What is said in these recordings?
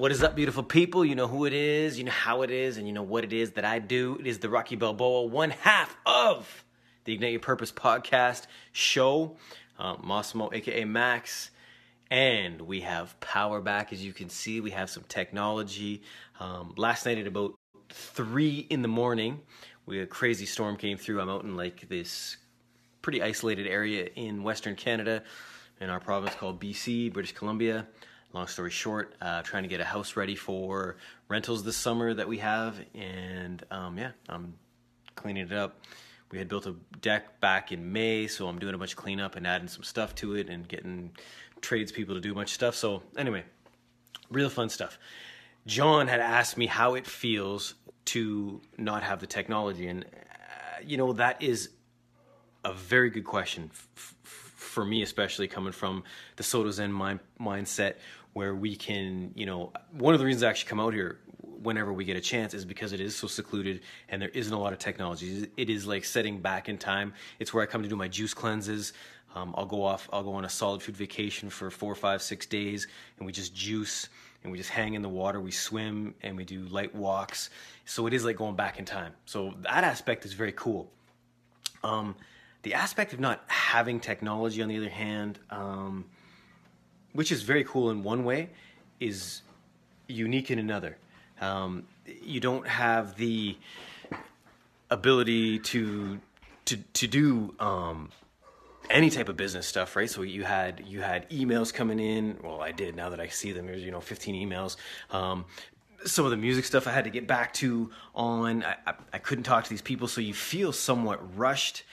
What is up, beautiful people? You know who it is, you know how it is, and you know what it is that I do. It is the Rocky Balboa, one half of the Ignite Your Purpose podcast show. Massimo, aka Max, and we have power back. As you can see, we have some technology. Last night at about 3 in the morning, a crazy storm came through. I'm out in like this pretty isolated area in Western Canada, in our province called BC, British Columbia. Long story short, trying to get a house ready for rentals this summer that we have, and I'm cleaning it up. We had built a deck back in May, so I'm doing a bunch of cleanup and adding some stuff to it and getting tradespeople to do a bunch of stuff. So anyway, real fun stuff. John had asked me how it feels to not have the technology, and you know, that is a very good question for me, especially coming from the Soto Zen mindset, where we can, you know, one of the reasons I actually come out here whenever we get a chance is because it is so secluded and there isn't a lot of technology. It is like setting back in time. It's where I come to do my juice cleanses. I'll go on a solid food vacation for 4, 5, 6 days, and we just juice and we just hang in the water. We swim and we do light walks. So it is like going back in time. So that aspect is very cool. The aspect of not having technology, on the other hand, which is very cool in one way, is unique in another. You don't have the ability to do any type of business stuff, right? So you had emails coming in. Well, I did. Now that I see them, there's 15 emails. Some of the music stuff I had to get back to on. I couldn't talk to these people, so you feel somewhat rushed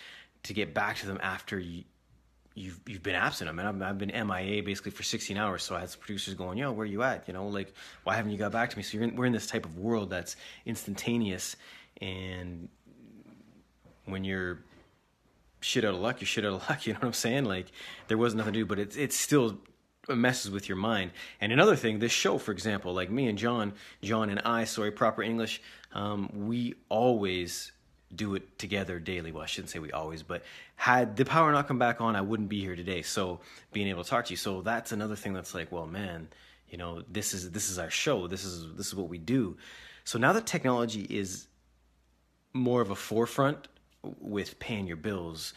to get back to them after you've been absent. I mean, I've been MIA basically for 16 hours, so I had some producers going, yo, where you at? You know, like, why haven't you got back to me? So we're in this type of world that's instantaneous, and when you're shit out of luck, you're shit out of luck, you know what I'm saying? Like, there was nothing to do, but it still messes with your mind. And another thing, this show, for example, like me and John and I, sorry, proper English, we always do it together daily. Well, I shouldn't say we always, but had the power not come back on, I wouldn't be here today. So being able to talk to you. So that's another thing that's like, well, man, you know, this is our show. This is what we do. So now that technology is more of a forefront with paying your bills,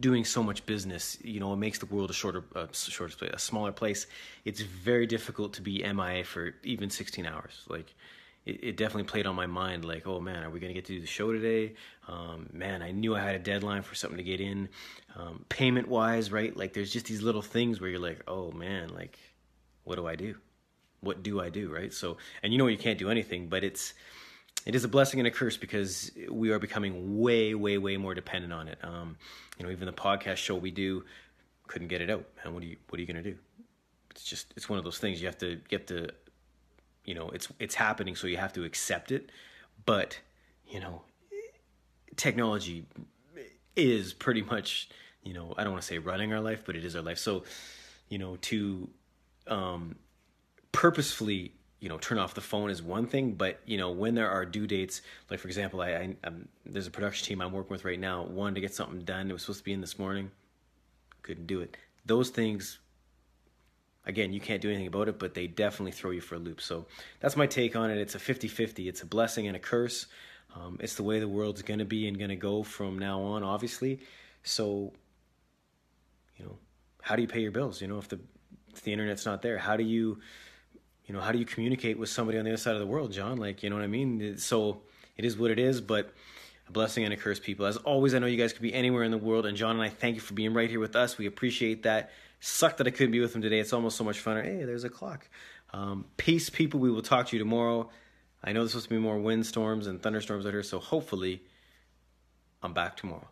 doing so much business, you know, it makes the world a smaller place. It's very difficult to be MIA for even 16 hours. Like, it definitely played on my mind, like, oh man, are we going to get to do the show today? Man, I knew I had a deadline for something to get in, payment-wise, right? Like, there's just these little things where you're like, oh man, like, what do I do? What do I do, right? So, and you know you can't do anything, but it is a blessing and a curse, because we are becoming way, way, way more dependent on it. You know, even the podcast show we do, couldn't get it out. Man, what are you going to do? It's just, it's one of those things you have to. You know, it's happening, so you have to accept it. But, you know, technology is pretty much, you know, I don't want to say running our life, but it is our life. So, you know, to purposefully, you know, turn off the phone is one thing. But, you know, when there are due dates, like, for example, there's a production team I'm working with right now, wanted to get something done. It was supposed to be in this morning. Couldn't do it. Those things, again, you can't do anything about it, but they definitely throw you for a loop. So that's my take on it. It's a 50-50. It's a blessing and a curse. It's the way the world's going to be and going to go from now on, obviously. So, you know, how do you pay your bills? You know, if the internet's not there, how do you communicate with somebody on the other side of the world, John? Like, you know what I mean? So it is what it is, but a blessing and a curse, people. As always, I know you guys could be anywhere in the world, and John and I thank you for being right here with us. We appreciate that. Sucked that I couldn't be with him today. It's almost so much funner. Hey, there's a clock. Peace, people. We will talk to you tomorrow. I know there's supposed to be more windstorms and thunderstorms out here, so hopefully I'm back tomorrow.